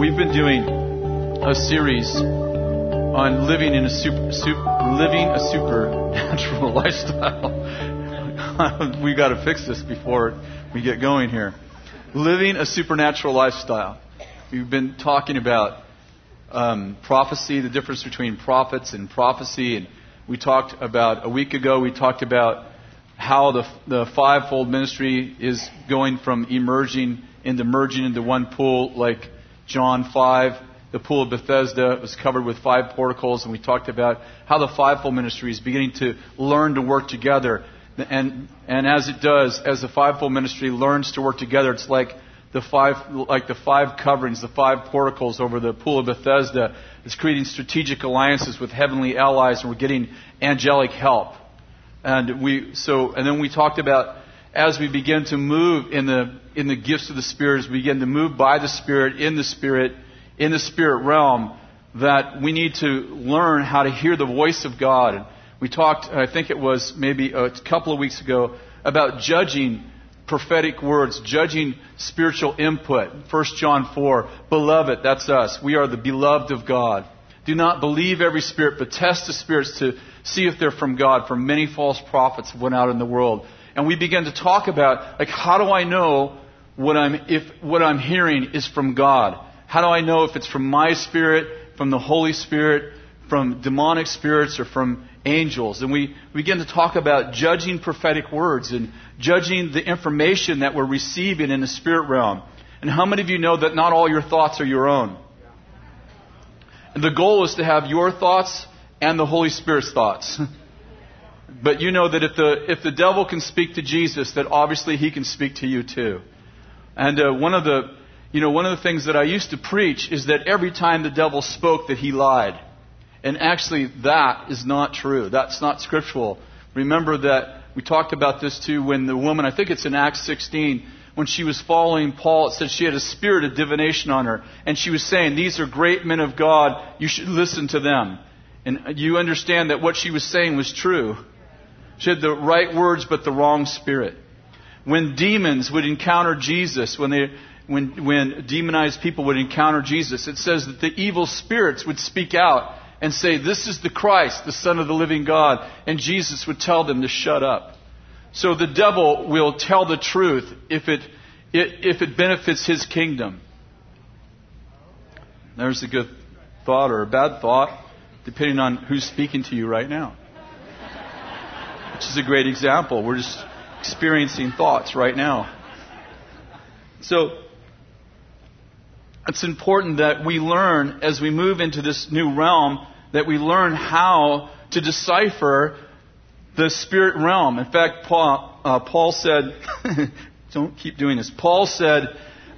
We've been doing a series on living in a supernatural lifestyle. We've got to fix this before we get going here. Living a supernatural lifestyle. We've been talking about prophecy, the difference between prophets and prophecy, and we talked about a week ago. We talked about how the fivefold ministry is going from merging into one pool, like John 5, the pool of Bethesda. It was covered with five porticles, and we talked about how the fivefold ministry is beginning to learn to work together. And as it does, as the fivefold ministry learns to work together, it's like the five coverings, the five porticles over the pool of Bethesda. It's creating strategic alliances with heavenly allies, and we're getting angelic help. And then we talked about, as we begin to move in the gifts of the Spirit, as we begin to move by the Spirit in the Spirit realm, that we need to learn how to hear the voice of God. And we talked, I think it was maybe a couple of weeks ago, about judging prophetic words, judging spiritual input. 1 John 4, beloved, that's us. We are the beloved of God. Do not believe every spirit, but test the spirits to see if they're from God, for many false prophets went out in the world. And we began to talk about, like, how do I know what I'm hearing is from God? How do I know if it's from my spirit, from the Holy Spirit, from demonic spirits, or from angels? And we begin to talk about judging prophetic words and judging the information that we're receiving in the spirit realm. And how many of you know that not all your thoughts are your own? And the goal is to have your thoughts and the Holy Spirit's thoughts. But you know that if the devil can speak to Jesus, that obviously he can speak to you too. And one of the things that I used to preach is that every time the devil spoke, that he lied. And actually, that is not true. That's not scriptural. Remember that we talked about this too when the woman, I think it's in Acts 16, when she was following Paul, it said she had a spirit of divination on her. And she was saying, these are great men of God. You should listen to them. And you understand that what she was saying was true. She had the right words, but the wrong spirit. When demons would encounter Jesus, when demonized people would encounter Jesus, it says that the evil spirits would speak out and say, this is the Christ, the Son of the living God. And Jesus would tell them to shut up. So the devil will tell the truth if it benefits his kingdom. There's a good thought or a bad thought, depending on who's speaking to you right now. Which is a great example. We're just experiencing thoughts right now. So it's important that we learn, as we move into this new realm, that we learn how to decipher the spirit realm. In fact, Paul said, don't keep doing this. Paul said,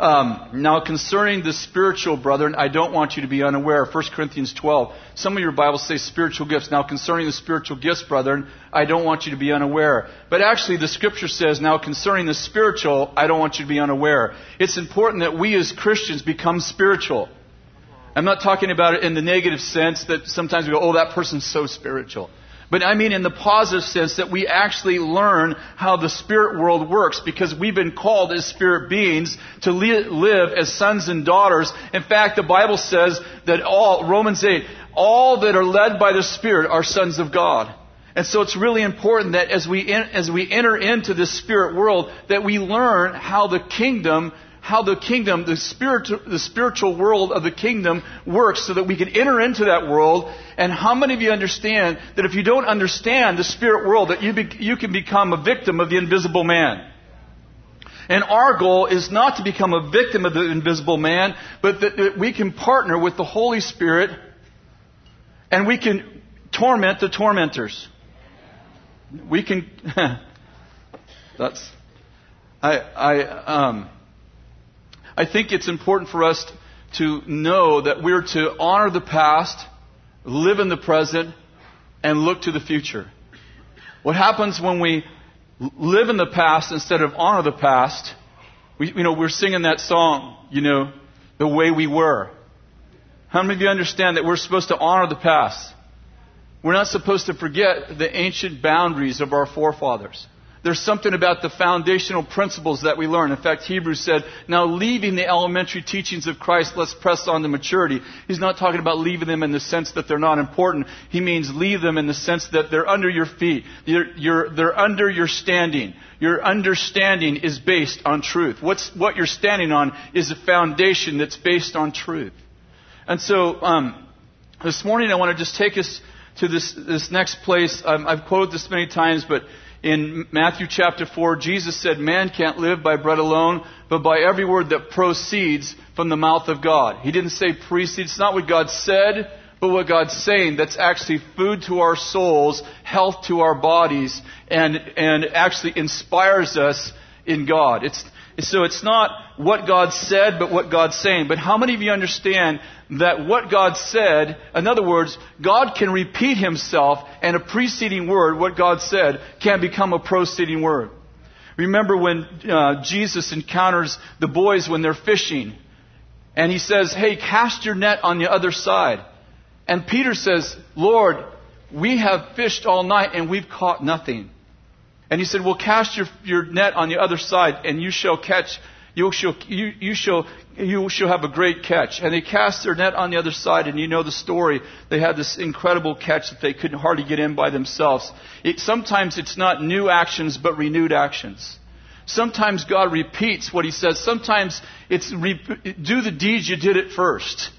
now concerning the spiritual, brethren, I don't want you to be unaware. 1 Corinthians 12. Some of your Bibles say spiritual gifts. Now concerning the spiritual gifts, brethren, I don't want you to be unaware. But actually the scripture says, now concerning the spiritual, I don't want you to be unaware. It's important that we as Christians become spiritual. I'm not talking about it in the negative sense that sometimes we go, oh, that person's so spiritual. But I mean in the positive sense that we actually learn how the spirit world works, because we've been called as spirit beings to live as sons and daughters. In fact, the Bible says that Romans 8, all that are led by the Spirit are sons of God. And so it's really important that as we enter into this spirit world, that we learn how the kingdom, the spiritual world of the kingdom works, so that we can enter into that world. And how many of you understand that if you don't understand the spirit world, that you can become a victim of the invisible man? And our goal is not to become a victim of the invisible man, but that we can partner with the Holy Spirit and we can torment the tormentors. We can... I think it's important for us to know that we're to honor the past, live in the present, and look to the future. What happens when we live in the past instead of honor the past? We're singing that song, the way we were. How many of you understand that we're supposed to honor the past? We're not supposed to forget the ancient boundaries of our forefathers. There's something about the foundational principles that we learn. In fact, Hebrews said, now leaving the elementary teachings of Christ, let's press on to maturity. He's not talking about leaving them in the sense that they're not important. He means leave them in the sense that they're under your feet. They're under your standing. Your understanding is based on truth. What you're standing on is a foundation that's based on truth. And so this morning I want to just take us to this next place. I've quoted this many times, but in Matthew chapter 4, Jesus said, man can't live by bread alone, but by every word that proceeds from the mouth of God. He didn't say precedes. It's not what God said, but what God's saying. That's actually food to our souls, health to our bodies, and actually inspires us in God. So it's not what God said, but what God's saying. But how many of you understand that what God said, in other words, God can repeat himself, and a preceding word, what God said, can become a proceeding word. Remember when Jesus encounters the boys when they're fishing, and he says, hey, cast your net on the other side. And Peter says, Lord, we have fished all night, and we've caught nothing. And he said, well, cast your net on the other side, and you shall have a great catch. And they cast their net on the other side, and you know the story. They had this incredible catch that they couldn't hardly get in by themselves. Sometimes it's not new actions, but renewed actions. Sometimes God repeats what he says. Sometimes it's do the deeds you did at first.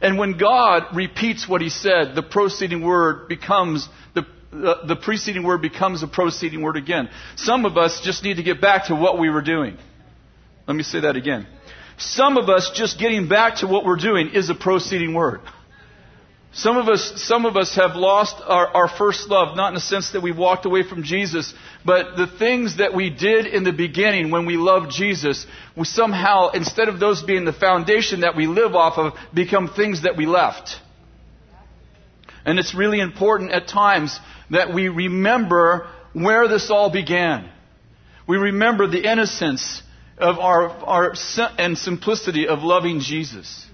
And when God repeats what he said, the preceding word becomes a proceeding word again. Some of us just need to get back to what we were doing. Let me say that again. Some of us just getting back to what we're doing is a proceeding word. Some of us have lost our first love, not in the sense that we walked away from Jesus, but the things that we did in the beginning when we loved Jesus, we somehow, instead of those being the foundation that we live off of, become things that we left. And it's really important at times that we remember where this all began. We remember the innocence of our and simplicity of loving Jesus.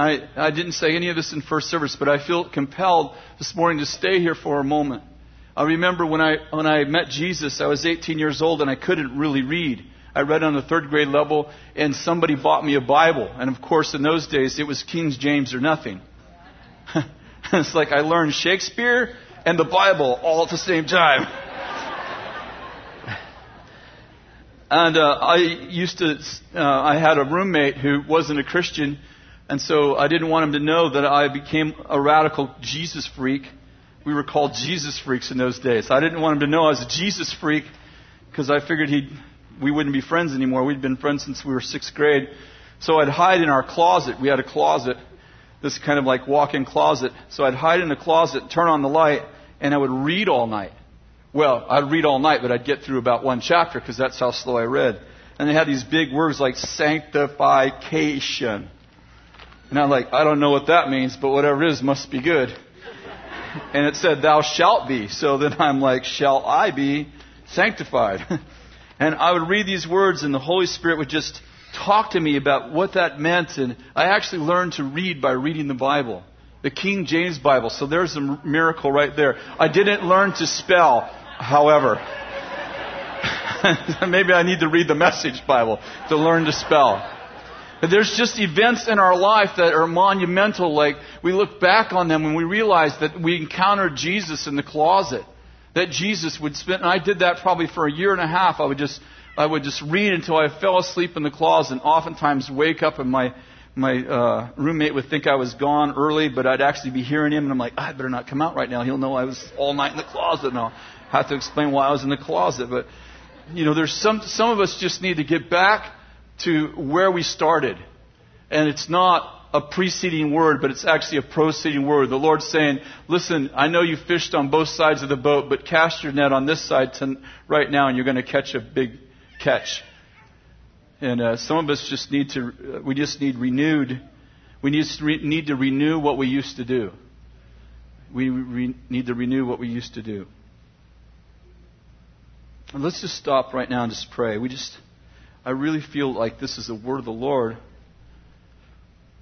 I didn't say any of this in first service, but I feel compelled this morning to stay here for a moment. I remember when I met Jesus, I was 18 years old and I couldn't really read. I read on the third grade level, and somebody bought me a Bible. And of course, in those days, it was King James or nothing. It's like I learned Shakespeare and the Bible all at the same time. And I had a roommate who wasn't a Christian, and so I didn't want him to know that I became a radical Jesus freak. We were called Jesus freaks in those days. I didn't want him to know I was a Jesus freak because I figured we wouldn't be friends anymore. We'd been friends since we were sixth grade. So I'd hide in our closet. We had a closet. This kind of like walk-in closet. So I'd hide in the closet, turn on the light, and I would read all night. Well, I'd read all night, but I'd get through about one chapter because that's how slow I read. And they had these big words like sanctification. And I'm like, I don't know what that means, but whatever it is must be good. And it said, thou shalt be. So then I'm like, shall I be sanctified? And I would read these words, and the Holy Spirit would just talk to me about what that meant, and I actually learned to read by reading the Bible, the King James Bible. So there's a miracle right there. I didn't learn to spell, however. Maybe I need to read the Message Bible to learn to spell. But there's just events in our life that are monumental. Like we look back on them and we realize that we encountered Jesus in the closet, that Jesus would spend, and I did that probably for a year and a half. I would just read until I fell asleep in the closet, and oftentimes wake up and my roommate would think I was gone early, but I'd actually be hearing him, and I'm like, I better not come out right now. He'll know I was all night in the closet, and I'll have to explain why I was in the closet. But you know, there's some of us just need to get back to where we started, and it's not a preceding word, but it's actually a proceeding word. The Lord's saying, listen, I know you fished on both sides of the boat, but cast your net on this side right now, and you're going to catch a big catch. And some of us just need to, we just need renewed, we need to renew what we used to do. We need to renew what we used to do. And let's just stop right now and just pray. I really feel like this is the word of the Lord.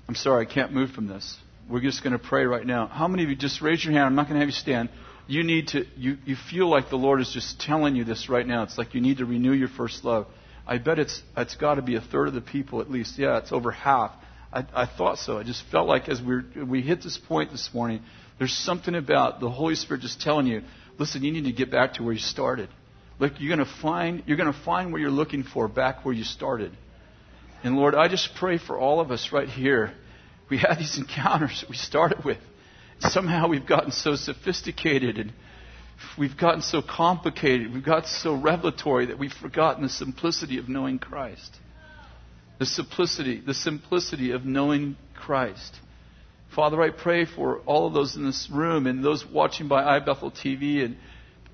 I'm sorry, I can't move from this. We're just going to pray right now. How many of you, just raise your hand, I'm not going to have you stand. you need to, you feel like the Lord is just telling you this right now. It's like you need to renew your first love. I bet it's got to be a third of the people at least. Yeah, it's over half. I thought so. I just felt like as we hit this point this morning, there's something about the Holy Spirit just telling you, listen, you need to get back to where you started. Look, you're going to find what you're looking for back where you started. And Lord, I just pray for all of us right here. We had these encounters that we started with. Somehow we've gotten so sophisticated and we've gotten so complicated. We've gotten so revelatory that we've forgotten the simplicity of knowing Christ. The simplicity of knowing Christ. Father, I pray for all of those in this room and those watching by iBethel TV and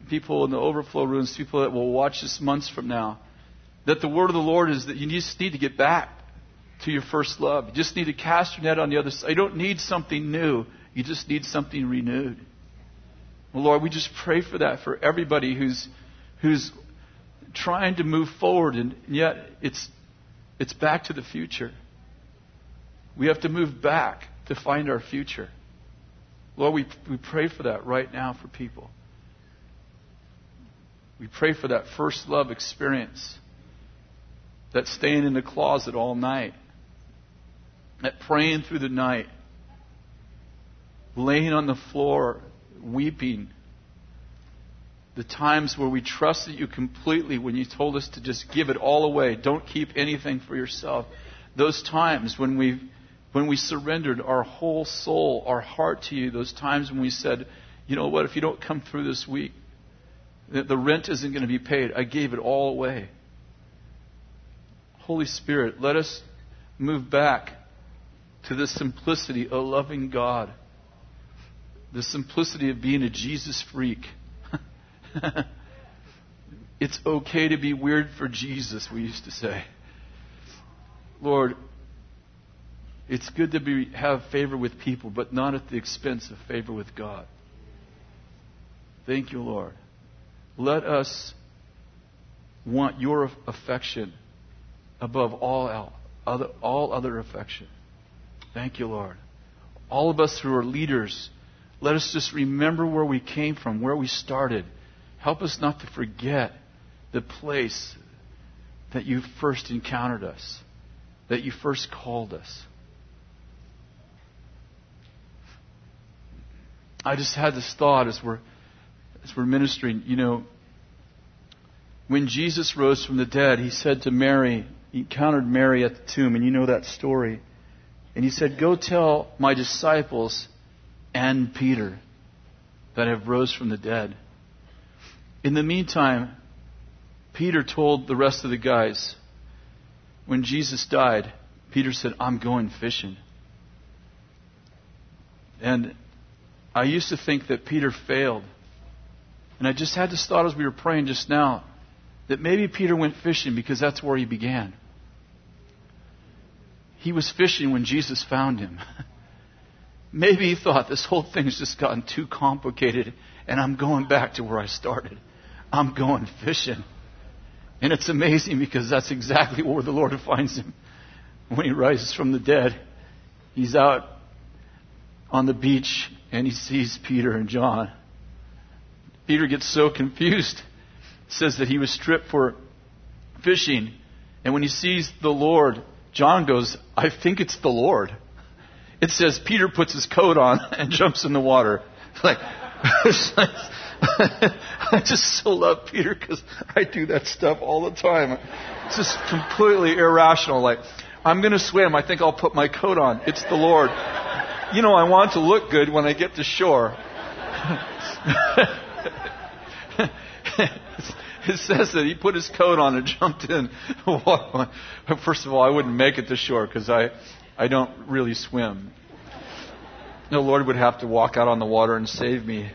people in the overflow rooms, people that will watch this months from now, that the word of the Lord is that you just need to get back to your first love. You just need to cast your net on the other side. You don't need something new. You just need something renewed. Well, Lord, we just pray for that for everybody who's trying to move forward, and yet it's back to the future. We have to move back to find our future. Lord, we pray for that right now for people. We pray for that first love experience, that staying in the closet all night, that praying through the night, laying on the floor, weeping. The times where we trusted you completely when you told us to just give it all away. Don't keep anything for yourself. Those times when we surrendered our whole soul, our heart to you. Those times when we said, you know what, if you don't come through this week, the rent isn't going to be paid. I gave it all away. Holy Spirit, let us move back to the simplicity of loving God. The simplicity of being a Jesus freak. It's okay to be weird for Jesus, we used to say. Lord, it's good to have favor with people, but not at the expense of favor with God. Thank you, Lord. Let us want your affection above all other affection. Thank you, Lord. All of us who are leaders, let us just remember where we came from, where we started. Help us not to forget the place that you first encountered us, that you first called us. I just had this thought as we're ministering. You know, when Jesus rose from the dead, he said to Mary, he encountered Mary at the tomb, and you know that story. And he said, "Go tell my disciples and Peter that have rose from the dead." In the meantime, Peter told the rest of the guys, when Jesus died, Peter said, "I'm going fishing." And I used to think that Peter failed. And I just had this thought as we were praying just now, that maybe Peter went fishing because that's where he began. He was fishing when Jesus found him. Maybe he thought, this whole thing's just gotten too complicated and I'm going back to where I started. I'm going fishing. And it's amazing because that's exactly where the Lord finds him. When he rises from the dead, he's out on the beach and he sees Peter and John. Peter gets so confused. It says that he was stripped for fishing. And when he sees the Lord, John goes, "I think it's the Lord." It says Peter puts his coat on and jumps in the water. Like, I just so love Peter because I do that stuff all the time. It's just completely irrational. Like, I'm going to swim. I think I'll put my coat on. It's the Lord. You know, I want to look good when I get to shore. It says that he put his coat on and jumped in. First of all, I wouldn't make it to shore because I don't really swim. The Lord would have to walk out on the water and save me.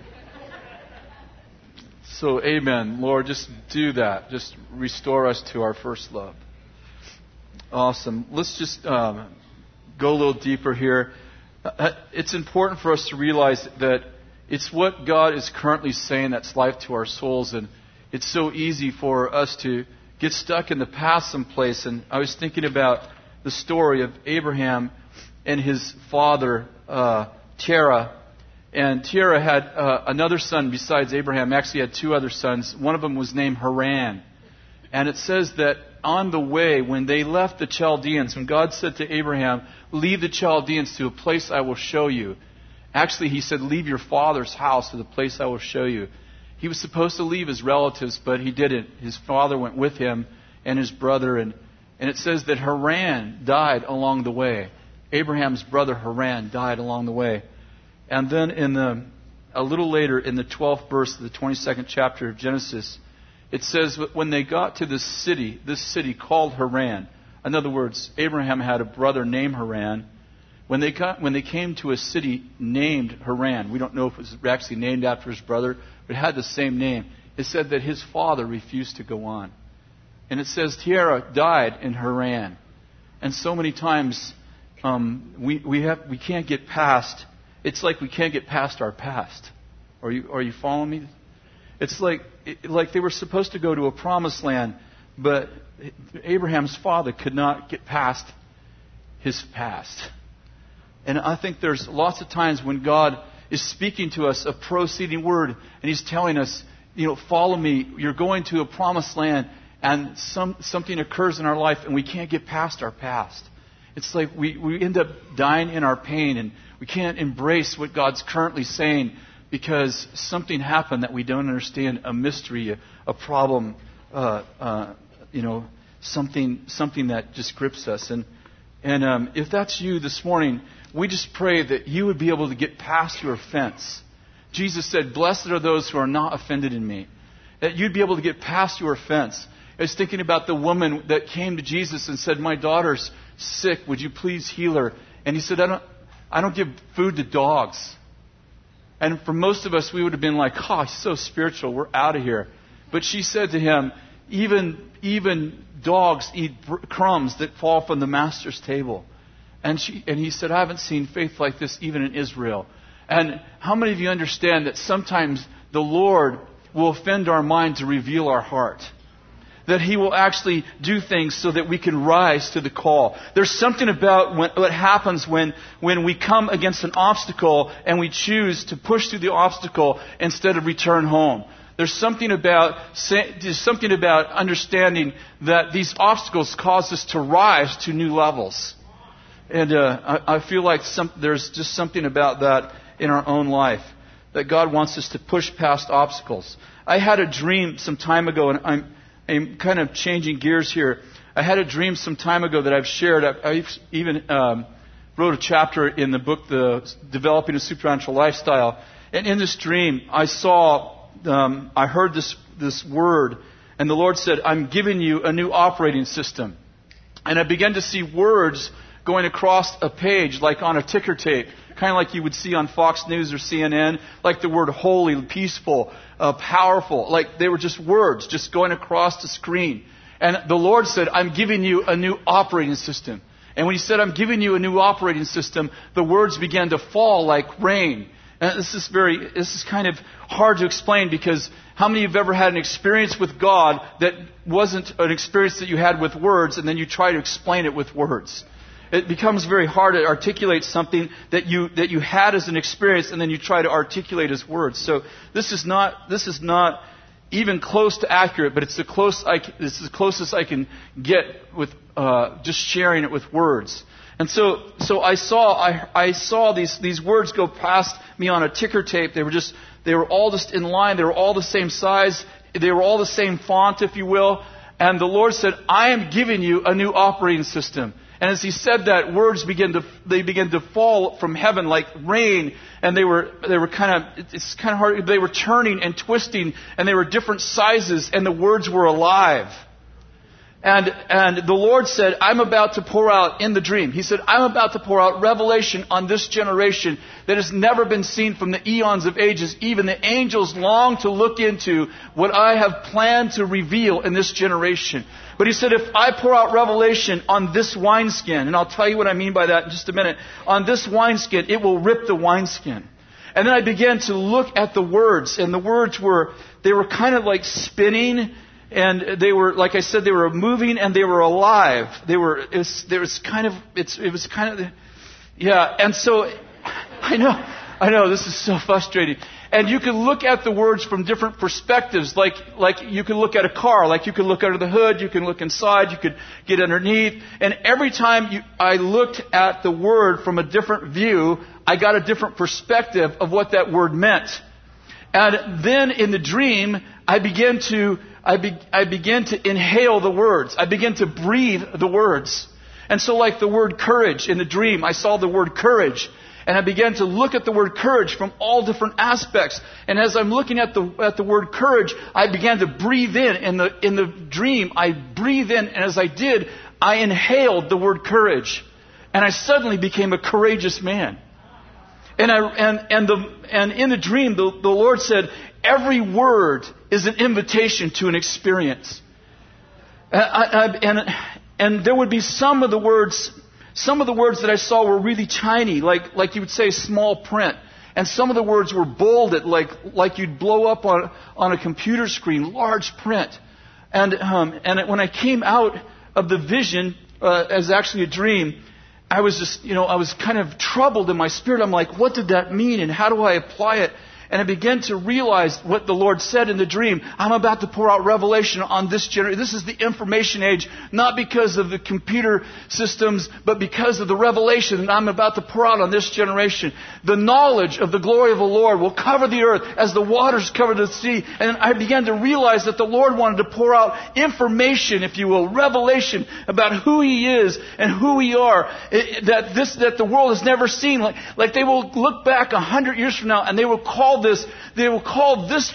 So, amen. Lord, just do that. Just restore us to our first love. Awesome. Let's just go a little deeper here. It's important for us to realize that it's what God is currently saying that's life to our souls. And it's so easy for us to get stuck in the past someplace. And I was thinking about the story of Abraham and his father, Terah. And Terah had another son besides Abraham. Actually, he had two other sons. One of them was named Haran. And it says that on the way, when they left the Chaldeans, when God said to Abraham, leave the Chaldeans to a place I will show you. Actually, he said, leave your father's house to the place I will show you. He was supposed to leave his relatives, but he didn't. His father went with him and his brother. And it says that Haran died along the way. Abraham's brother Haran died along the way. And then a little later in the 12th verse of the 22nd chapter of Genesis, it says that when they got to this city called Haran, in other words, Abraham had a brother named Haran. When they came to a city named Haran, we don't know if it was actually named after his brother, but it had the same name. It said that his father refused to go on. And it says Terah died in Haran. And so many times we can't get past. It's like we can't get past our past. Are you following me? It's like they were supposed to go to a promised land, but Abraham's father could not get past his past. And I think there's lots of times when God is speaking to us a proceeding word, and He's telling us, follow me. You're going to a promised land, and something occurs in our life, and we can't get past our past. It's like we end up dying in our pain, and we can't embrace what God's currently saying because something happened that we don't understand, a mystery, a problem, something that just grips us. And if that's you this morning, we just pray that you would be able to get past your offense. Jesus said, blessed are those who are not offended in me. That you'd be able to get past your offense. I was thinking about the woman that came to Jesus and said, my daughter's sick. Would you please heal her? And he said, I don't give food to dogs. And for most of us, we would have been like, oh, he's so spiritual. We're out of here. But she said to him, even dogs eat crumbs that fall from the master's table. And he said, I haven't seen faith like this even in Israel. And how many of you understand that sometimes the Lord will offend our mind to reveal our heart? That He will actually do things so that we can rise to the call. There's something about what happens when we come against an obstacle and we choose to push through the obstacle instead of return home. There's something about understanding that these obstacles cause us to rise to new levels. And I feel like there's just something about that in our own life, that God wants us to push past obstacles. I had a dream some time ago, and I'm kind of changing gears here. I had a dream some time ago that I've shared. I've even wrote a chapter in the book, The Developing a Supernatural Lifestyle. And in this dream, I heard this word, and the Lord said, I'm giving you a new operating system. And I began to see words going across a page like on a ticker tape, kind of like you would see on Fox News or CNN, like the word holy, peaceful, powerful. Like they were just words just going across the screen. And the Lord said, I'm giving you a new operating system. And when He said, I'm giving you a new operating system, the words began to fall like rain. And this is kind of hard to explain, because how many of you have ever had an experience with God that wasn't an experience that you had with words, and then you try to explain it with words? It becomes very hard to articulate something that you had as an experience, and then you try to articulate as words. So this is not even close to accurate, but it's the closest I can get with just sharing it with words. And so I saw these words go past me on a ticker tape. They were all just in line. They were all the same size. They were all the same font, if you will. And the Lord said, I am giving you a new operating system. And as He said that, words began to fall from heaven like rain, and they were it's kind of hard. They were turning and twisting, and they were different sizes, and the words were alive. And the Lord said, I'm about to pour out in the dream. He said, I'm about to pour out revelation on this generation that has never been seen from the eons of ages. Even the angels long to look into what I have planned to reveal in this generation. But He said, if I pour out revelation on this wineskin, and I'll tell you what I mean by that in just a minute, on this wineskin, it will rip the wineskin. And then I began to look at the words, and the words were kind of like spinning. And they were, like I said, they were moving and they were alive. It was kind of, yeah. And so, I know, I know, this is so frustrating. And you can look at the words from different perspectives, like you can look at a car, like you can look under the hood, you can look inside, you could get underneath. And every time I looked at the word from a different view, I got a different perspective of what that word meant. And then in the dream, I began to inhale the words. I began to breathe the words. And so like the word courage in the dream, I saw the word courage. And I began to look at the word courage from all different aspects. And as I'm looking at the word courage, I began to breathe in. In the dream, I breathe in. And as I did, I inhaled the word courage. And I suddenly became a courageous man. And in the dream, the Lord said, every word is an invitation to an experience. And there would be some of the words. Some of the words that I saw were really tiny, like you would say small print. And some of the words were bolded, like you'd blow up on a computer screen, large print. And when I came out of the vision, as actually a dream, I was just, I was kind of troubled in my spirit. I'm like, what did that mean and how do I apply it? And I began to realize what the Lord said in the dream. I'm about to pour out revelation on this generation. This is the information age, not because of the computer systems, but because of the revelation that I'm about to pour out on this generation. The knowledge of the glory of the Lord will cover the earth as the waters cover the sea. And I began to realize that the Lord wanted to pour out information, if you will, revelation about who He is and who we are, that the world has never seen. Like they will look back 100 years from now and they will call this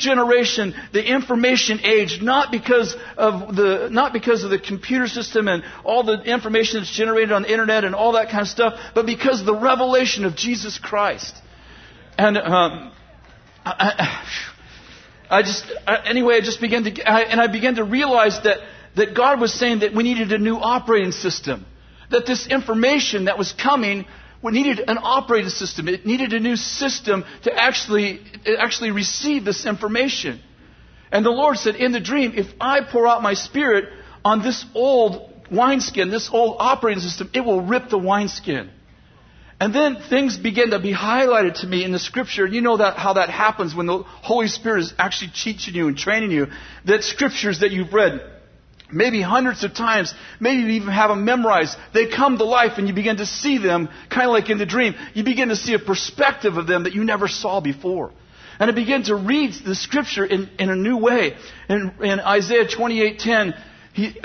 generation the information age, not because of the computer system and all the information that's generated on the internet and all that kind of stuff, but because of the revelation of Jesus Christ. And I began to realize that God was saying that we needed a new operating system, that this information that was coming. We needed an operating system. It needed a new system to actually receive this information. And the Lord said in the dream, if I pour out my Spirit on this old wineskin, this old operating system, it will rip the wineskin. And then things began to be highlighted to me in the Scripture. And you know that how that happens when the Holy Spirit is actually teaching you and training you. That Scriptures that you've read, maybe hundreds of times, maybe you even have them memorized. They come to life and you begin to see them, kind of like in the dream. You begin to see a perspective of them that you never saw before. And I begin to read the Scripture in a new way. In Isaiah 28:10,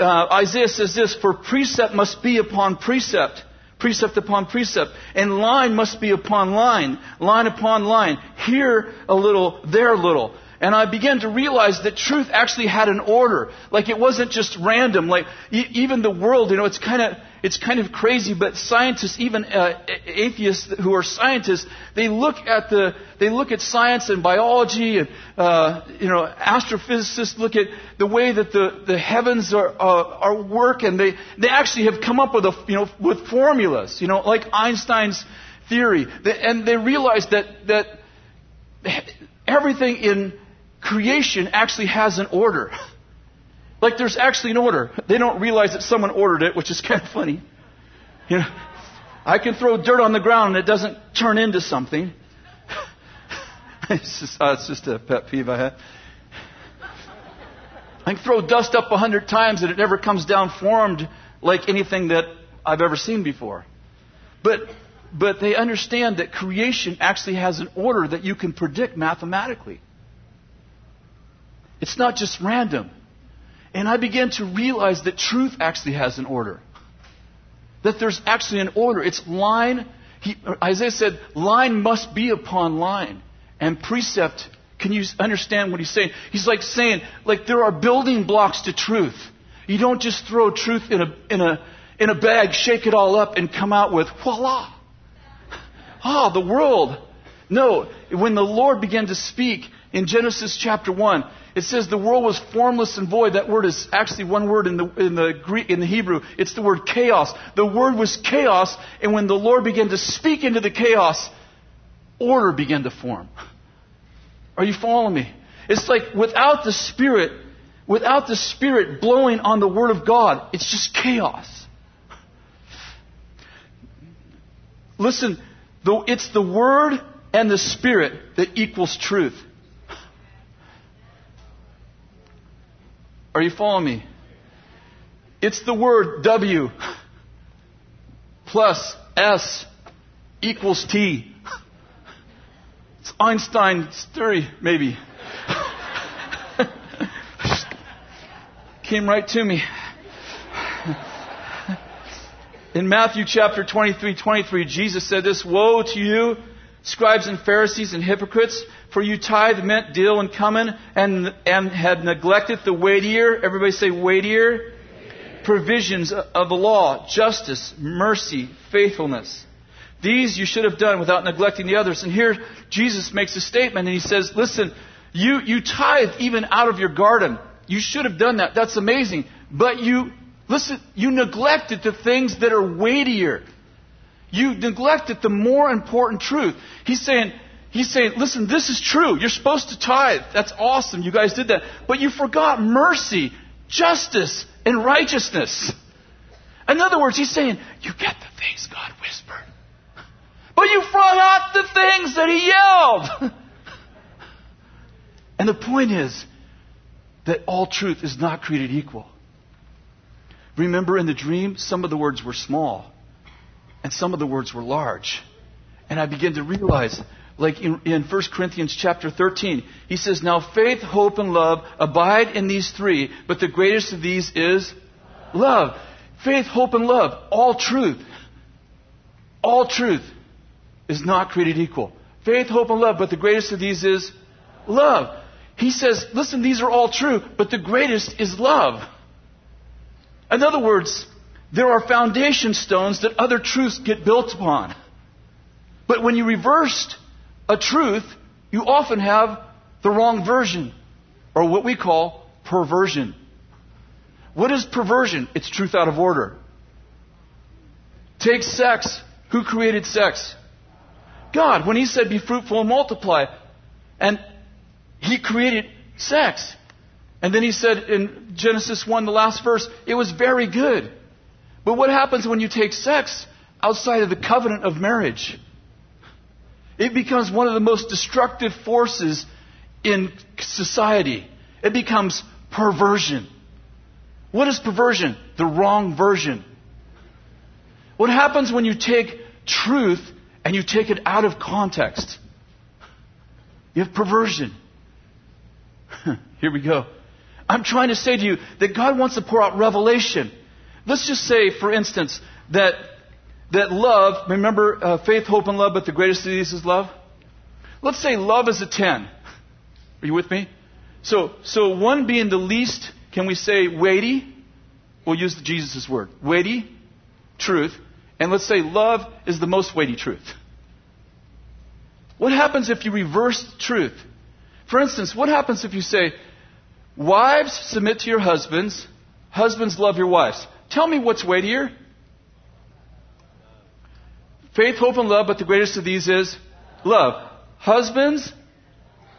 Isaiah says this, "For precept must be upon precept, precept upon precept, and line must be upon line, line upon line, here a little, there a little." And I began to realize that truth actually had an order. Like it wasn't just random. Like even the world, it's kind of crazy. But scientists, even atheists who are scientists, they look at science and biology, and astrophysicists look at the way that the heavens are work, and they actually have come up with with formulas. Like Einstein's theory, and they realized that everything in creation actually has an order. Like there's actually an order. They don't realize that someone ordered it, which is kind of funny. I can throw dirt on the ground and it doesn't turn into something. It's just a pet peeve I have. I can throw dust up 100 times and it never comes down formed like anything that I've ever seen before. But they understand that creation actually has an order that you can predict mathematically. It's not just random. And I began to realize that truth actually has an order. That there's actually an order. It's line. Isaiah said, line must be upon line. And precept, can you understand what he's saying? He's like saying, like there are building blocks to truth. You don't just throw truth in a bag, shake it all up, and come out with, voila. Oh, the world. No, when the Lord began to speak in Genesis chapter 1, it says the world was formless and void. That word is actually one word in the Hebrew. It's the word chaos. The word was chaos, and when the Lord began to speak into the chaos, order began to form. Are you following me? It's like without the Spirit blowing on the Word of God, it's just chaos. Listen, though it's the Word and the Spirit that equals truth. Are you following me? It's the word W plus S equals T. It's Einstein's theory, maybe. Came right to me. In Matthew chapter 23:23, Jesus said this, "Woe to you, scribes and Pharisees and hypocrites, for you tithe mint, dill, and cumin, and had neglected the weightier," everybody say weightier, "provisions of the law, justice, mercy, faithfulness. These you should have done without neglecting the others." And here Jesus makes a statement and he says, listen, you tithe even out of your garden. You should have done that. That's amazing. But you neglected the things that are weightier. You neglected the more important truth. He's saying, listen, this is true. You're supposed to tithe. That's awesome. You guys did that. But you forgot mercy, justice, and righteousness. In other words, he's saying, you get the things God whispered. But you forgot the things that He yelled. And the point is that all truth is not created equal. Remember in the dream, some of the words were small. And some of the words were large. And I began to realize, like in 1 Corinthians chapter 13, he says, "Now faith, hope, and love abide in these three, but the greatest of these is love." Faith, hope, and love. All truth. All truth is not created equal. Faith, hope, and love, but the greatest of these is love. He says, listen, these are all true, but the greatest is love. In other words, there are foundation stones that other truths get built upon. But when you reversed a truth, you often have the wrong version, or what we call perversion. What is perversion? It's truth out of order. Take sex. Who created sex? God. When He said, "Be fruitful and multiply," and He created sex. And then He said in Genesis 1, the last verse, it was very good. But what happens when you take sex outside of the covenant of marriage? It becomes one of the most destructive forces in society. It becomes perversion. What is perversion? The wrong version. What happens when you take truth and you take it out of context? You have perversion. Here we go. I'm trying to say to you that God wants to pour out revelation. Let's just say, for instance, that love, remember faith, hope, and love, but the greatest of these is love? Let's say love is a 10. Are you with me? So one being the least, can we say weighty? We'll use Jesus' word. Weighty, truth. And let's say love is the most weighty truth. What happens if you reverse truth? For instance, what happens if you say, wives, submit to your husbands. Husbands, love your wives. Tell me what's weightier. Faith, hope, and love, but the greatest of these is love. Husbands,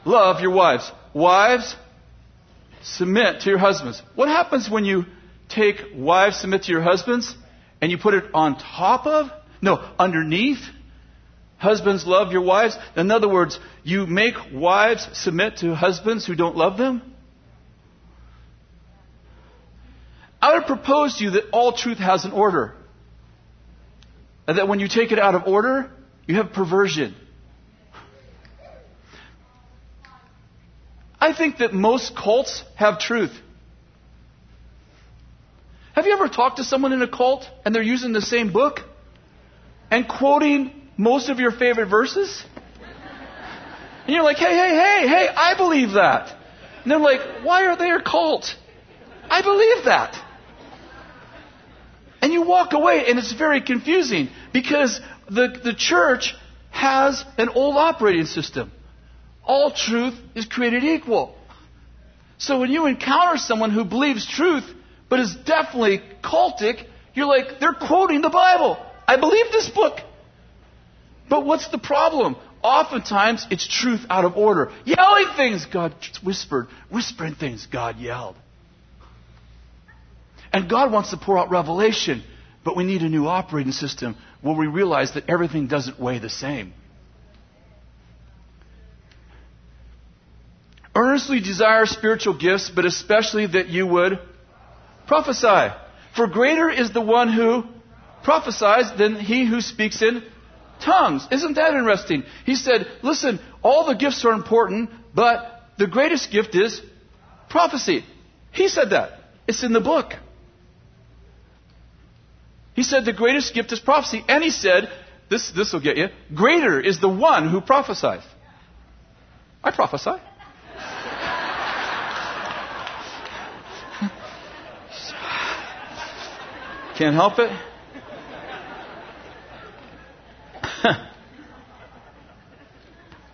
love your wives. Wives, submit to your husbands. What happens when you take wives, submit to your husbands, and you put it on top of? No, underneath. Husbands, love your wives. In other words, you make wives submit to husbands who don't love them. I would propose to you that all truth has an order. And that when you take it out of order, you have perversion. I think that most cults have truth. Have you ever talked to someone in a cult and they're using the same book and quoting most of your favorite verses? And you're like, hey, I believe that. And they're like, why are they a cult? I believe that. And you walk away, and it's very confusing because the church has an old operating system. All truth is created equal. So when you encounter someone who believes truth but is definitely cultic, you're like, they're quoting the Bible. I believe this book. But what's the problem? Oftentimes, it's truth out of order. Yelling things God whispered. Whispering things God yelled. And God wants to pour out revelation, but we need a new operating system where we realize that everything doesn't weigh the same. earnestly desire spiritual gifts, but especially that you would prophesy. For greater is the one who prophesies than he who speaks in tongues. Isn't that interesting? He said, listen, all the gifts are important, but the greatest gift is prophecy. He said that. It's in the book. He said the greatest gift is prophecy. And he said, this will get you, greater is the one who prophesies. I prophesy. Can't help it.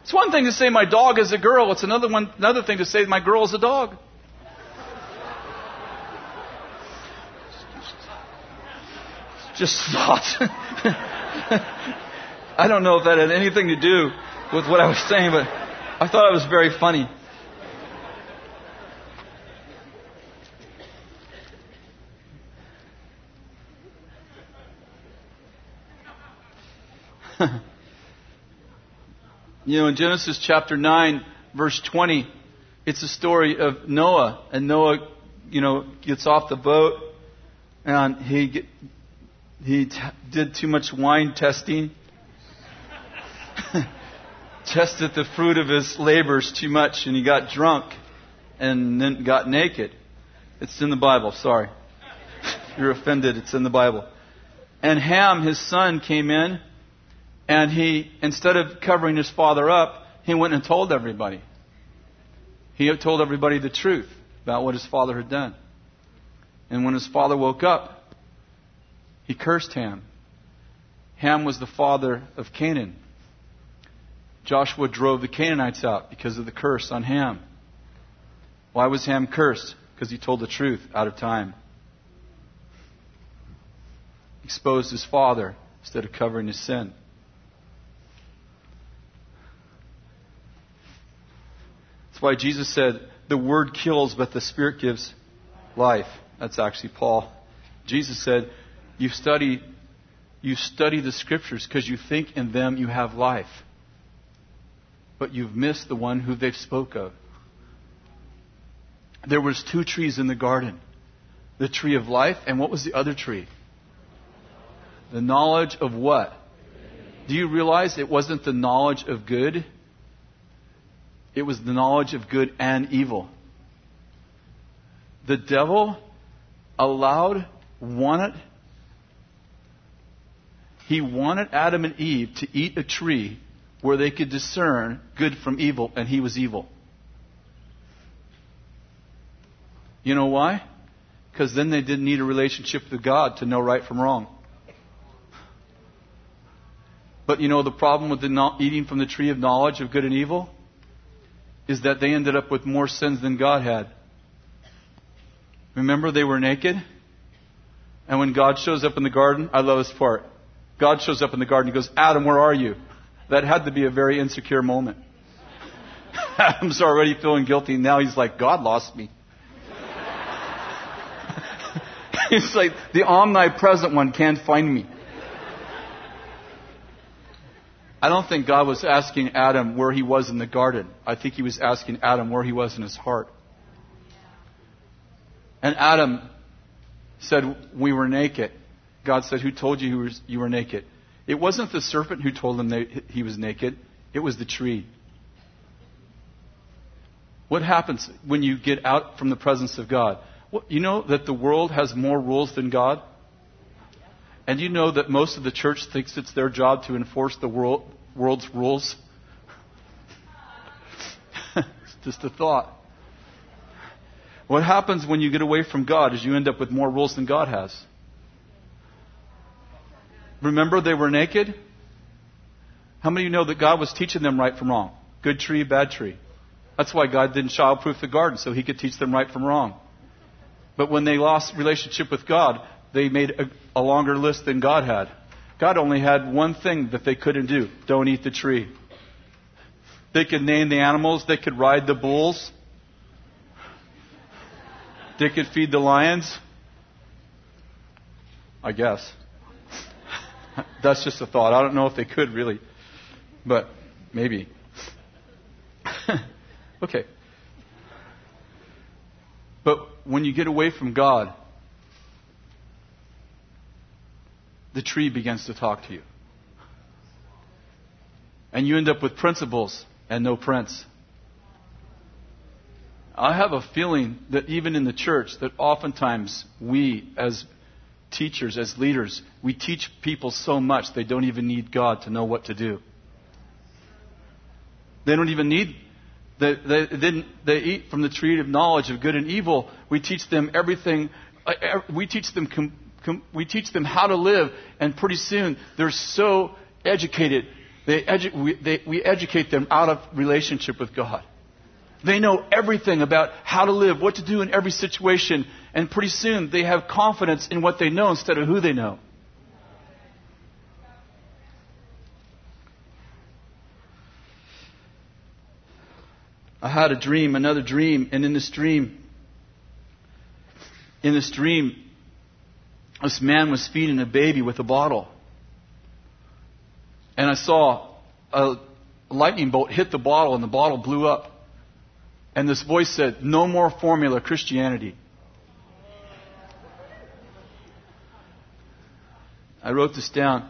It's one thing to say my dog is a girl. It's another thing to say my girl is a dog. Just thoughts. I don't know if that had anything to do with what I was saying, but I thought it was very funny. You know, in Genesis chapter 9, verse 20, it's a story of Noah. And Noah, gets off the boat, and he did too much wine testing. Tested the fruit of his labors too much, and he got drunk and then got naked. It's in the Bible, sorry. If you're offended, it's in the Bible. And Ham, his son, came in, and he, instead of covering his father up, he went and told everybody. He told everybody the truth about what his father had done. And when his father woke up, he cursed Ham. Ham was the father of Canaan. Joshua drove the Canaanites out because of the curse on Ham. Why was Ham cursed? Because he told the truth out of time. Exposed his father instead of covering his sin. That's why Jesus said, the word kills, but the Spirit gives life. That's actually Paul. Jesus said, you study the Scriptures because you think in them you have life. But you've missed the one who they've spoke of. There was two trees in the garden. The tree of life, and what was the other tree? The knowledge of what? Do you realize it wasn't the knowledge of good? It was the knowledge of good and evil. The devil wanted Adam and Eve to eat a tree where they could discern good from evil, and he was evil. You know why? Because then they didn't need a relationship with God to know right from wrong. But you know the problem with eating from the tree of knowledge of good and evil? Is that they ended up with more sins than God had. Remember, they were naked? And when God shows up in the garden, I love this part. God shows up in the garden, he goes, Adam, where are you? That had to be a very insecure moment. Adam's already feeling guilty, and now he's like, God lost me. He's like, the omnipresent one can't find me. I don't think God was asking Adam where he was in the garden. I think he was asking Adam where he was in his heart. And Adam said, we were naked. God said, who told you you were naked? It wasn't the serpent who told him that he was naked. It was the tree. What happens when you get out from the presence of God? Well, you know that the world has more rules than God? And you know that most of the church thinks it's their job to enforce the world's rules? It's just a thought. What happens when you get away from God is you end up with more rules than God has. Remember, they were naked? How many of you know that God was teaching them right from wrong? Good tree, bad tree. That's why God didn't childproof the garden, so he could teach them right from wrong. But when they lost relationship with God, they made a longer list than God had. God only had one thing that they couldn't do. Don't eat the tree. They could name the animals. They could ride the bulls. They could feed the lions. I guess. That's just a thought. I don't know if they could really, but maybe. Okay. But when you get away from God, the tree begins to talk to you. And you end up with principles and no prince. I have a feeling that even in the church, that oftentimes we as teachers, as leaders, we teach people so much they don't even need God to know what to do. They don't even need, they eat from the tree of knowledge of good and evil. We teach them everything. We teach them how to live, and pretty soon they're so educated. We educate them out of relationship with God. They know everything about how to live, what to do in every situation, and pretty soon they have confidence in what they know instead of who they know. I had a dream, another dream, and in this dream, this man was feeding a baby with a bottle. And I saw a lightning bolt hit the bottle, and the bottle blew up. And this voice said, "No more formula Christianity." I wrote this down.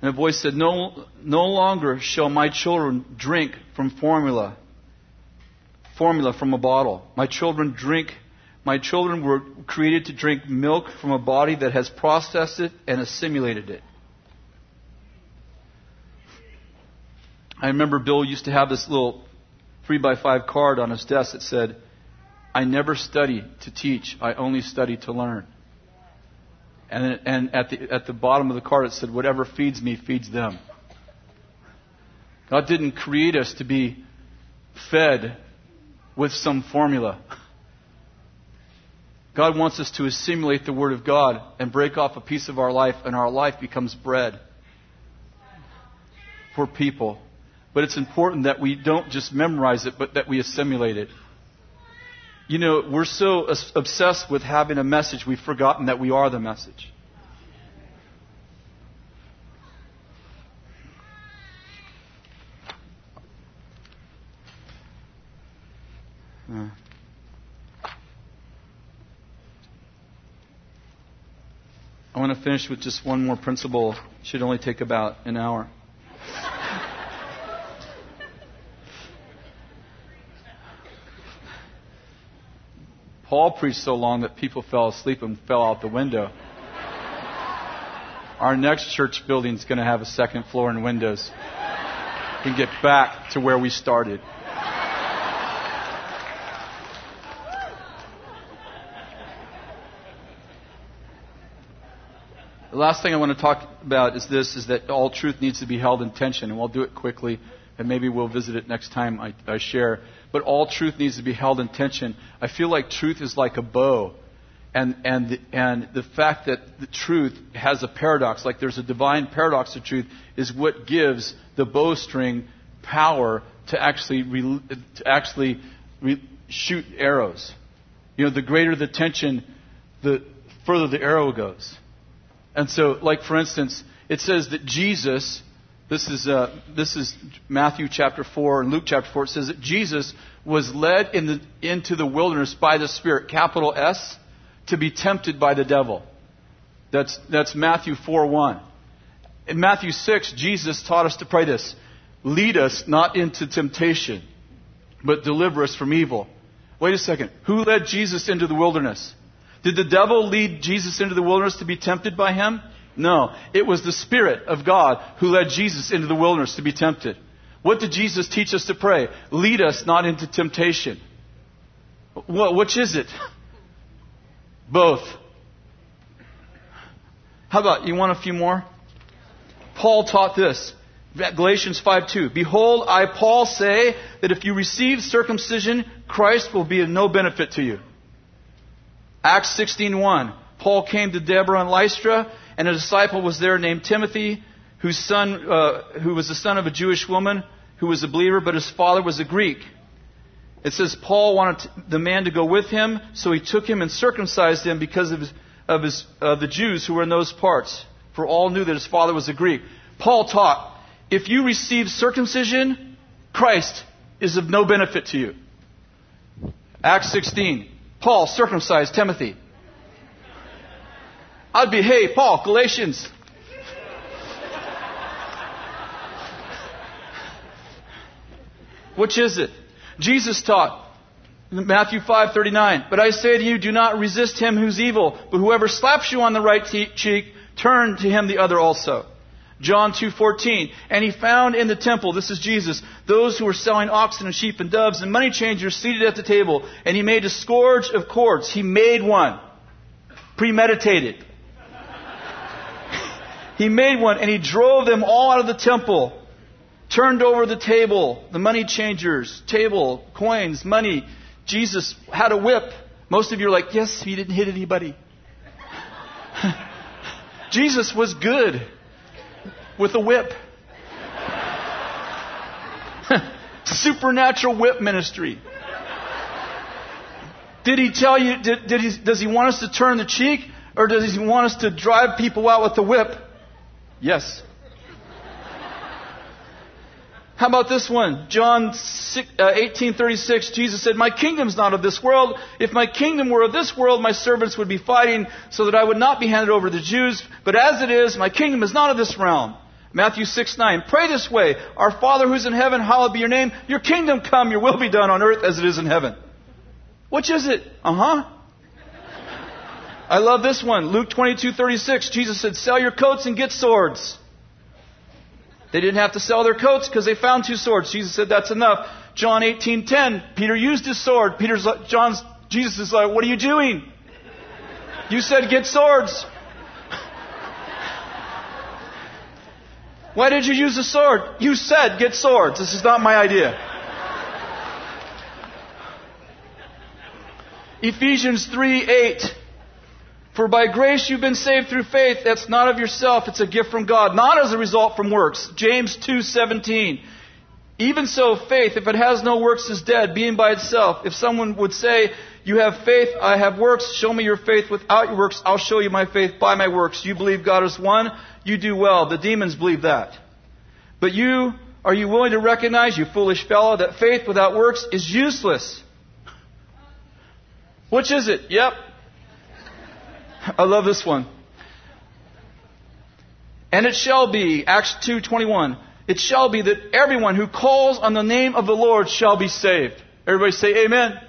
And the voice said, "No longer shall my children drink from formula from a bottle. My children were created to drink milk from a body that has processed it and assimilated it." I remember Bill used to have this little 3x5 card on his desk that said, "I never study to teach. I only study to learn." And at the bottom of the card it said, "Whatever feeds me feeds them." God didn't create us to be fed with some formula. God wants us to assimilate the Word of God and break off a piece of our life, and our life becomes bread for people. But it's important that we don't just memorize it, but that we assimilate it. You know, we're so obsessed with having a message, we've forgotten that we are the message. I want to finish with just one more principle. It should only take about an hour. Paul preached so long that people fell asleep and fell out the window. Our next church building is going to have a second floor and windows. We can get back to where we started. The last thing I want to talk about is this, is that all truth needs to be held in tension. And we'll do it quickly, and maybe we'll visit it next time I share. But all truth needs to be held in tension. I feel like truth is like a bow. And the fact that the truth has a paradox, like there's a divine paradox of truth, is what gives the bowstring power to actually shoot arrows. You know, the greater the tension, the further the arrow goes. And so, like for instance, it says that Jesus... This is Matthew chapter 4 and Luke chapter 4. It says that Jesus was led into the wilderness by the Spirit, capital S, to be tempted by the devil. That's Matthew 4:1. In Matthew 6, Jesus taught us to pray this: "Lead us not into temptation, but deliver us from evil." Wait a second. Who led Jesus into the wilderness? Did the devil lead Jesus into the wilderness to be tempted by him? No, it was the Spirit of God who led Jesus into the wilderness to be tempted. What did Jesus teach us to pray? "Lead us not into temptation." Which is it? Both. How about, you want a few more? Paul taught this. Galatians 5:2. "Behold, I, Paul, say that if you receive circumcision, Christ will be of no benefit to you." Acts 16:1. Paul came to Deborah and Lystra, and a disciple was there named Timothy, who was the son of a Jewish woman, who was a believer, but his father was a Greek. It says Paul wanted the man to go with him, so he took him and circumcised him because of the Jews who were in those parts. For all knew that his father was a Greek. Paul taught, if you receive circumcision, Christ is of no benefit to you. Acts 16. Paul circumcised Timothy. I'd be, hey, Paul, Galatians. Which is it? Jesus taught in Matthew 5:39, but I say to you, do not resist him who's evil, but whoever slaps you on the right cheek, turn to him the other also. John 2:14, and he found in the temple, this is Jesus, those who were selling oxen and sheep and doves and money changers seated at the table, and he made a scourge of cords. He made one. Premeditated. He made one, and he drove them all out of the temple, turned over the table, the money changers, table, coins, money. Jesus had a whip. Most of you are like, yes, he didn't hit anybody. Jesus was good with a whip. Supernatural whip ministry. Did he tell you, does he want us to turn the cheek, or does he want us to drive people out with the whip? Yes. How about this one? John 18:36, Jesus said, my kingdom's not of this world. If my kingdom were of this world, my servants would be fighting so that I would not be handed over to the Jews. But as it is, my kingdom is not of this realm. Matthew 6:9, pray this way. Our Father who's in heaven, hallowed be your name. Your kingdom come, your will be done on earth as it is in heaven. Which is it? I love this one. Luke 22:36, Jesus said, sell your coats and get swords. They didn't have to sell their coats because they found two swords. Jesus said, that's enough. John 18:10, Peter used his sword. Jesus is like, what are you doing? You said get swords. Why did you use the sword? You said get swords. This is not my idea. Ephesians 3:8, for by grace you've been saved through faith. That's not of yourself. It's a gift from God, not as a result from works. James 2:17. Even so, faith, if it has no works, is dead, being by itself. If someone would say, you have faith, I have works. Show me your faith without your works. I'll show you my faith by my works. You believe God is one. You do well. The demons believe that. But are you willing to recognize, you foolish fellow, that faith without works is useless? Which is it? Yep. I love this one. And it shall be, Acts 2:21, it shall be that everyone who calls on the name of the Lord shall be saved. Everybody say amen. Amen.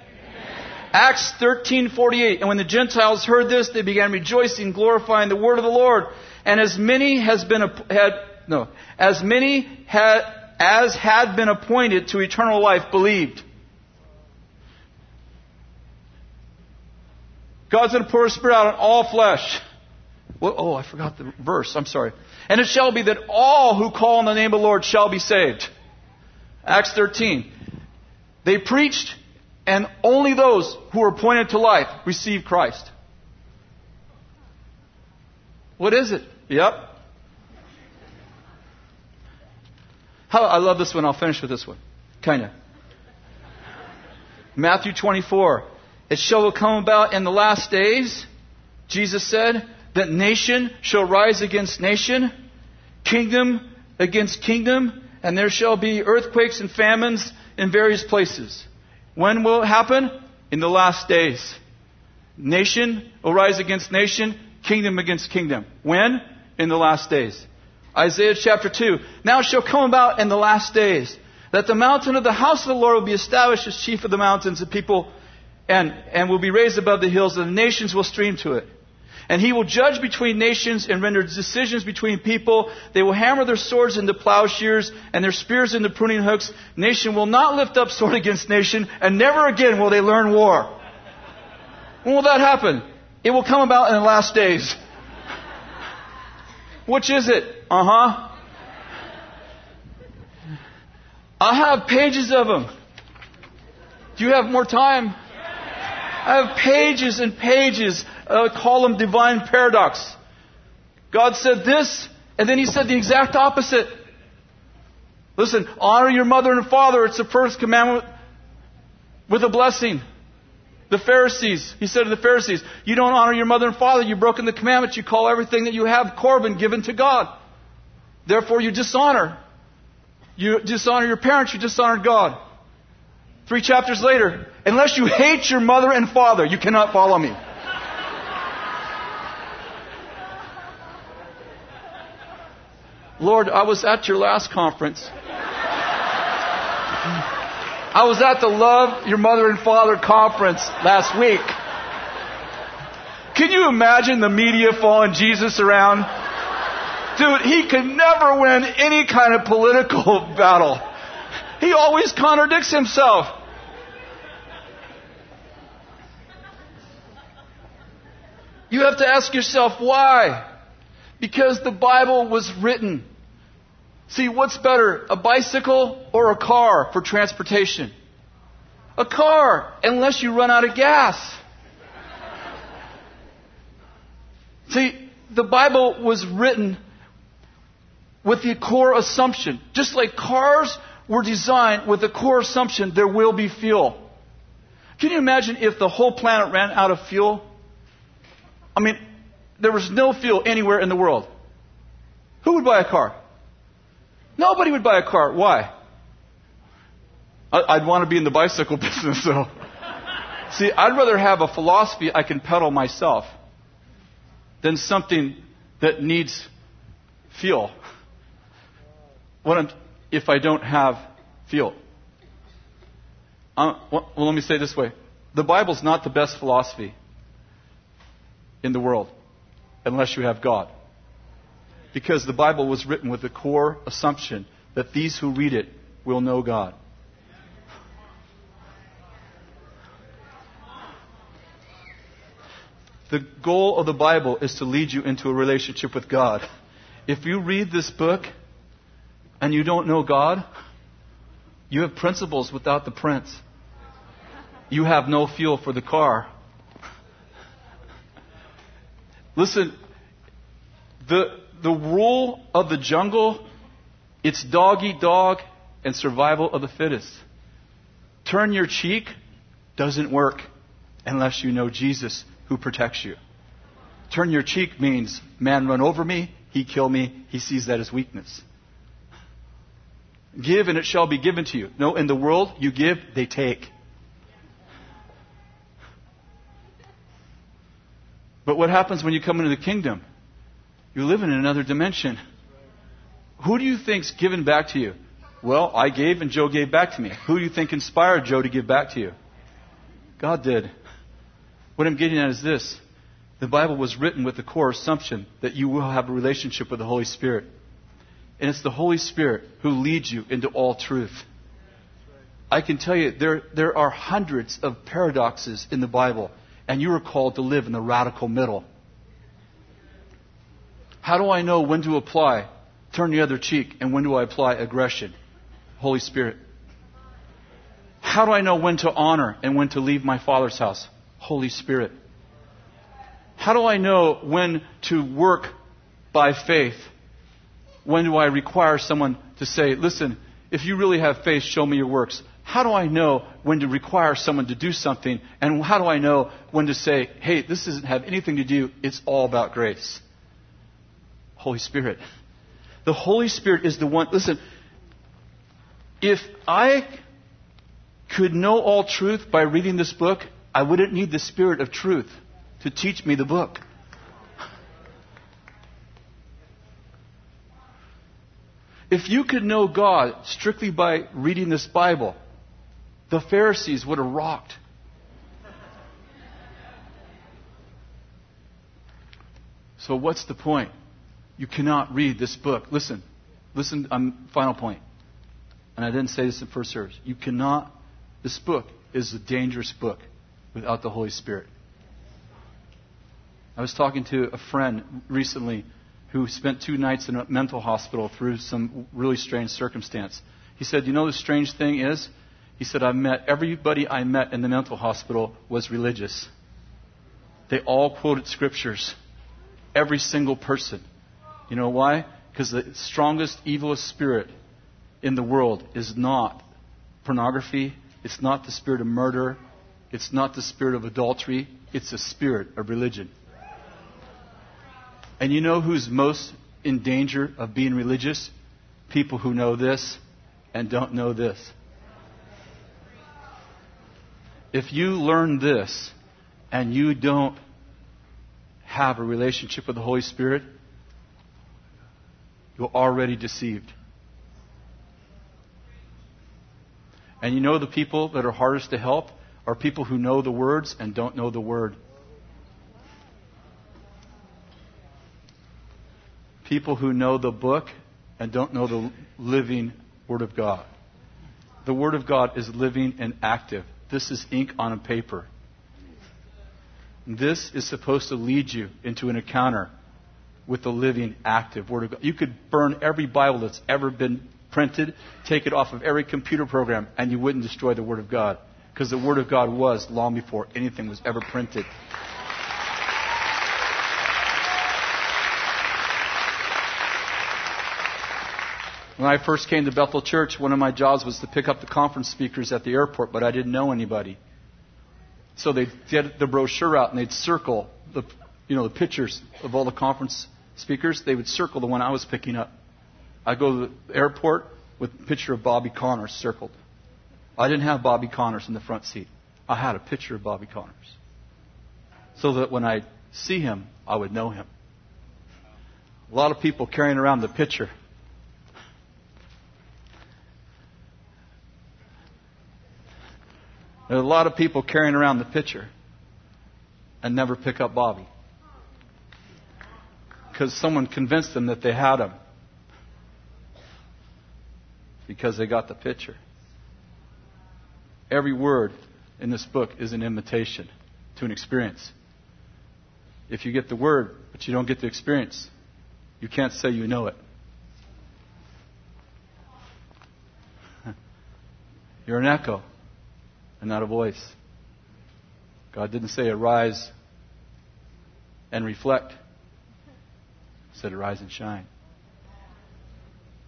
Acts 13:48, and when the Gentiles heard this, they began rejoicing, glorifying the word of the Lord. And as had been appointed to eternal life believed. God's going to pour His Spirit out on all flesh. Well, I forgot the verse. I'm sorry. And it shall be that all who call on the name of the Lord shall be saved. Acts 13. They preached, and only those who were appointed to life received Christ. What is it? Yep. I love this one. I'll finish with this one. Kind of. Matthew 24. It shall come about in the last days, Jesus said, that nation shall rise against nation, kingdom against kingdom, and there shall be earthquakes and famines in various places. When will it happen? In the last days. Nation will rise against nation, kingdom against kingdom. When? In the last days. Isaiah chapter 2. Now it shall come about in the last days, that the mountain of the house of the Lord will be established as chief of the mountains of people, and will be raised above the hills, and the nations will stream to it. And he will judge between nations and render decisions between people. They will hammer their swords into plowshares and their spears into pruning hooks. Nation will not lift up sword against nation, and never again will they learn war. When will that happen? It will come about in the last days. Which is it? I have pages of them. Do you have more time? I have pages and pages, call them divine paradox. God said this, and then he said the exact opposite. Listen, honor your mother and father. It's the first commandment with a blessing. The Pharisees, he said to the Pharisees, you don't honor your mother and father. You've broken the commandment. You call everything that you have Corban, given to God. Therefore, you dishonor. You dishonor your parents. You dishonor God. 3 chapters later, unless you hate your mother and father, you cannot follow me. Lord, I was at your last conference. I was at the Love Your Mother and Father conference last week. Can you imagine the media following Jesus around? Dude, he could never win any kind of political battle. He always contradicts himself. You have to ask yourself why. Because the Bible was written. See, what's better, a bicycle or a car for transportation? A car, unless you run out of gas. See, the Bible was written with the core assumption. Just like cars were designed with the core assumption there will be fuel. Can you imagine if the whole planet ran out of fuel? I mean, there was no fuel anywhere in the world. Who would buy a car? Nobody would buy a car. Why? I'd want to be in the bicycle business, though. See, I'd rather have a philosophy I can pedal myself than something that needs fuel. If I don't have fuel. Well, let me say it this way. The Bible's not the best philosophy in the world unless you have God. Because the Bible was written with the core assumption that these who read it will know God. The goal of the Bible is to lead you into a relationship with God. If you read this book and you don't know God, you have principles without the prince. You have no fuel for the car. Listen, the rule of the jungle, it's dog eat dog and survival of the fittest. Turn your cheek doesn't work unless you know Jesus who protects you. Turn your cheek means man run over me, he kill me, he sees that as weakness. Give and it shall be given to you. No, in the world, you give, they take. But what happens when you come into the kingdom? You live in another dimension. Who do you think's given back to you? Well, I gave and Joe gave back to me. Who do you think inspired Joe to give back to you? God did. What I'm getting at is this. The Bible was written with the core assumption that you will have a relationship with the Holy Spirit. And it's the Holy Spirit who leads you into all truth. I can tell you there are hundreds of paradoxes in the Bible, and you are called to live in the radical middle. How do I know when to apply turn the other cheek and when do I apply aggression? Holy Spirit. How do I know when to honor and when to leave my Father's house? Holy Spirit. How do I know when to work by faith? When do I require someone to say, listen, if you really have faith, show me your works. How do I know when to require someone to do something? And how do I know when to say, hey, this doesn't have anything to do. It's all about grace. Holy Spirit. The Holy Spirit is the one. Listen, if I could know all truth by reading this book, I wouldn't need the Spirit of truth to teach me the book. If you could know God strictly by reading this Bible, the Pharisees would have rocked. So what's the point? You cannot read this book. Listen, final point. And I didn't say this in first service. You cannot, this book is a dangerous book without the Holy Spirit. I was talking to a friend recently who spent 2 nights in a mental hospital through some really strange circumstance. He said, you know the strange thing is? He said, everybody I met in the mental hospital was religious. They all quoted scriptures. Every single person. You know why? Because the strongest, evilest spirit in the world is not pornography. It's not the spirit of murder. It's not the spirit of adultery. It's the spirit of religion. And you know who's most in danger of being religious? People who know this and don't know this. If you learn this and you don't have a relationship with the Holy Spirit, you're already deceived. And you know the people that are hardest to help are people who know the words and don't know the word. People who know the book and don't know the living Word of God. The Word of God is living and active. This is ink on a paper. This is supposed to lead you into an encounter with the living, active Word of God. You could burn every Bible that's ever been printed, take it off of every computer program, and you wouldn't destroy the Word of God. Because the Word of God was long before anything was ever printed. When I first came to Bethel Church, one of my jobs was to pick up the conference speakers at the airport, but I didn't know anybody. So they'd get the brochure out and they'd circle the pictures of all the conference speakers. They would circle the one I was picking up. I'd go to the airport with a picture of Bobby Connors circled. I didn't have Bobby Connors in the front seat. I had a picture of Bobby Connors. So that when I see him, I would know him. A lot of people carrying around the picture. There are a lot of people carrying around the picture and never pick up Bobby. Because someone convinced them that they had him. Because they got the picture. Every word in this book is an invitation to an experience. If you get the word, but you don't get the experience, you can't say you know it. You're an echo and not a voice. God didn't say arise and reflect. He said arise and shine.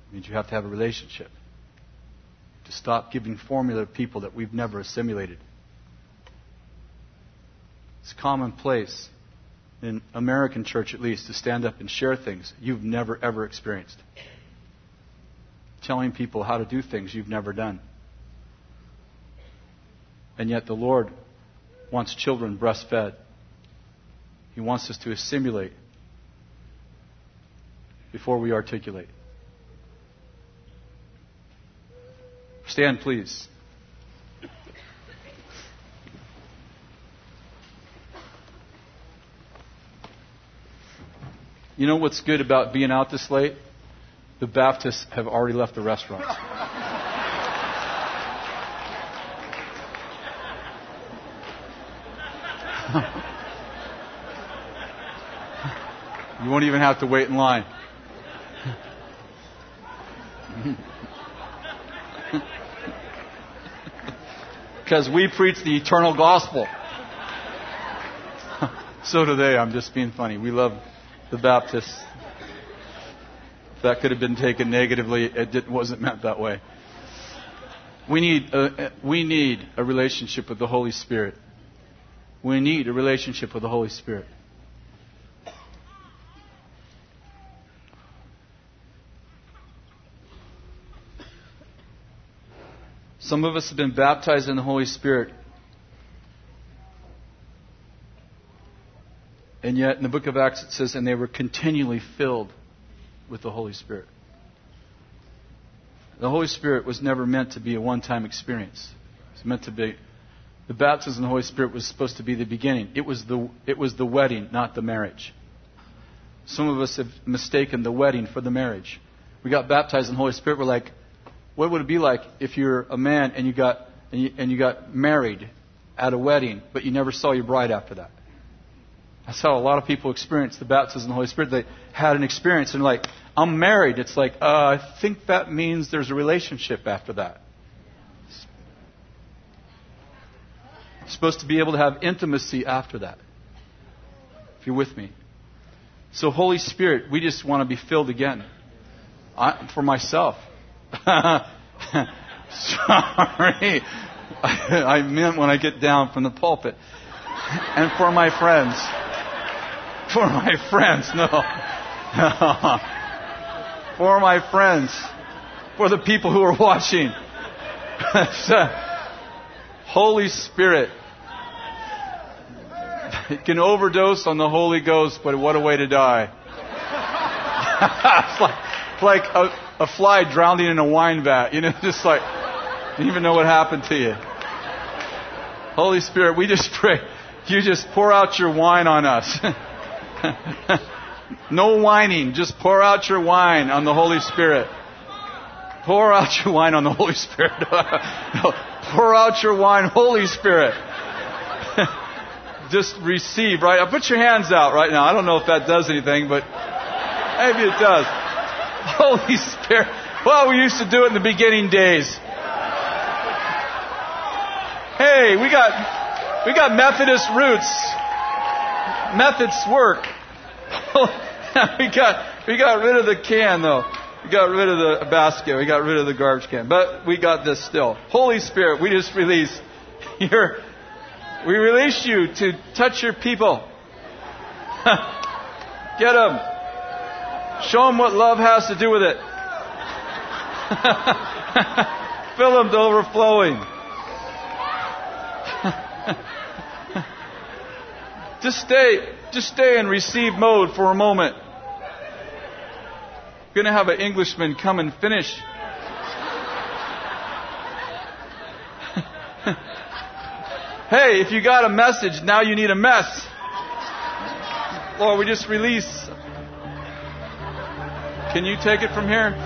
It means you have to have a relationship. To stop giving formula to people that we've never assimilated. It's commonplace, in American church at least, to stand up and share things you've never ever experienced. Telling people how to do things you've never done. And yet the Lord wants children breastfed. He wants us to assimilate before we articulate. Stand, please. You know what's good about being out this late? The Baptists have already left the restaurant. You won't even have to wait in line. Because we preach the eternal gospel. So do they. I'm just being funny. We love the Baptists. If that could have been taken negatively, it wasn't meant that way. We need a relationship with the Holy Spirit. We need a relationship with the Holy Spirit. Some of us have been baptized in the Holy Spirit. And yet in the book of Acts it says, and they were continually filled with the Holy Spirit. The Holy Spirit was never meant to be a one-time experience. It's meant to be. The baptism in the Holy Spirit was supposed to be the beginning. It was the wedding, not the marriage. Some of us have mistaken the wedding for the marriage. We got baptized in the Holy Spirit, we're like, what would it be like if you're a man and you got married at a wedding, but you never saw your bride after that? That's how a lot of people experience the baptism of the Holy Spirit. They had an experience and like, I'm married. It's like, I think that means there's a relationship after that. You're supposed to be able to have intimacy after that. If you're with me. So Holy Spirit, we just want to be filled again. For myself. Sorry. I meant when I get down from the pulpit. And for my friends. For my friends. No. For my friends. For the people who are watching. Holy Spirit. You can overdose on the Holy Ghost, but what a way to die. It's like a fly drowning in a wine vat. You know, just like, you don't even know what happened to you. Holy Spirit, we just pray. You just pour out your wine on us. No whining. Just pour out your wine on the Holy Spirit. Pour out your wine on the Holy Spirit. No, pour out your wine, Holy Spirit. Just receive, right? I'll put your hands out right now. I don't know if that does anything, but maybe it does. Holy Spirit. Well, we used to do it in the beginning days. Hey, we got Methodist roots. Methods work. We got rid of the can, though. We got rid of the basket. We got rid of the garbage can. But we got this still. Holy Spirit, we just release your... We release you to touch your people. Get them. Show them what love has to do with it. Fill them to overflowing. Just stay in receive mode for a moment. We're going to have an Englishman come and finish. Hey, if you got a message, now you need a mess. Lord, we just release. Can you take it from here?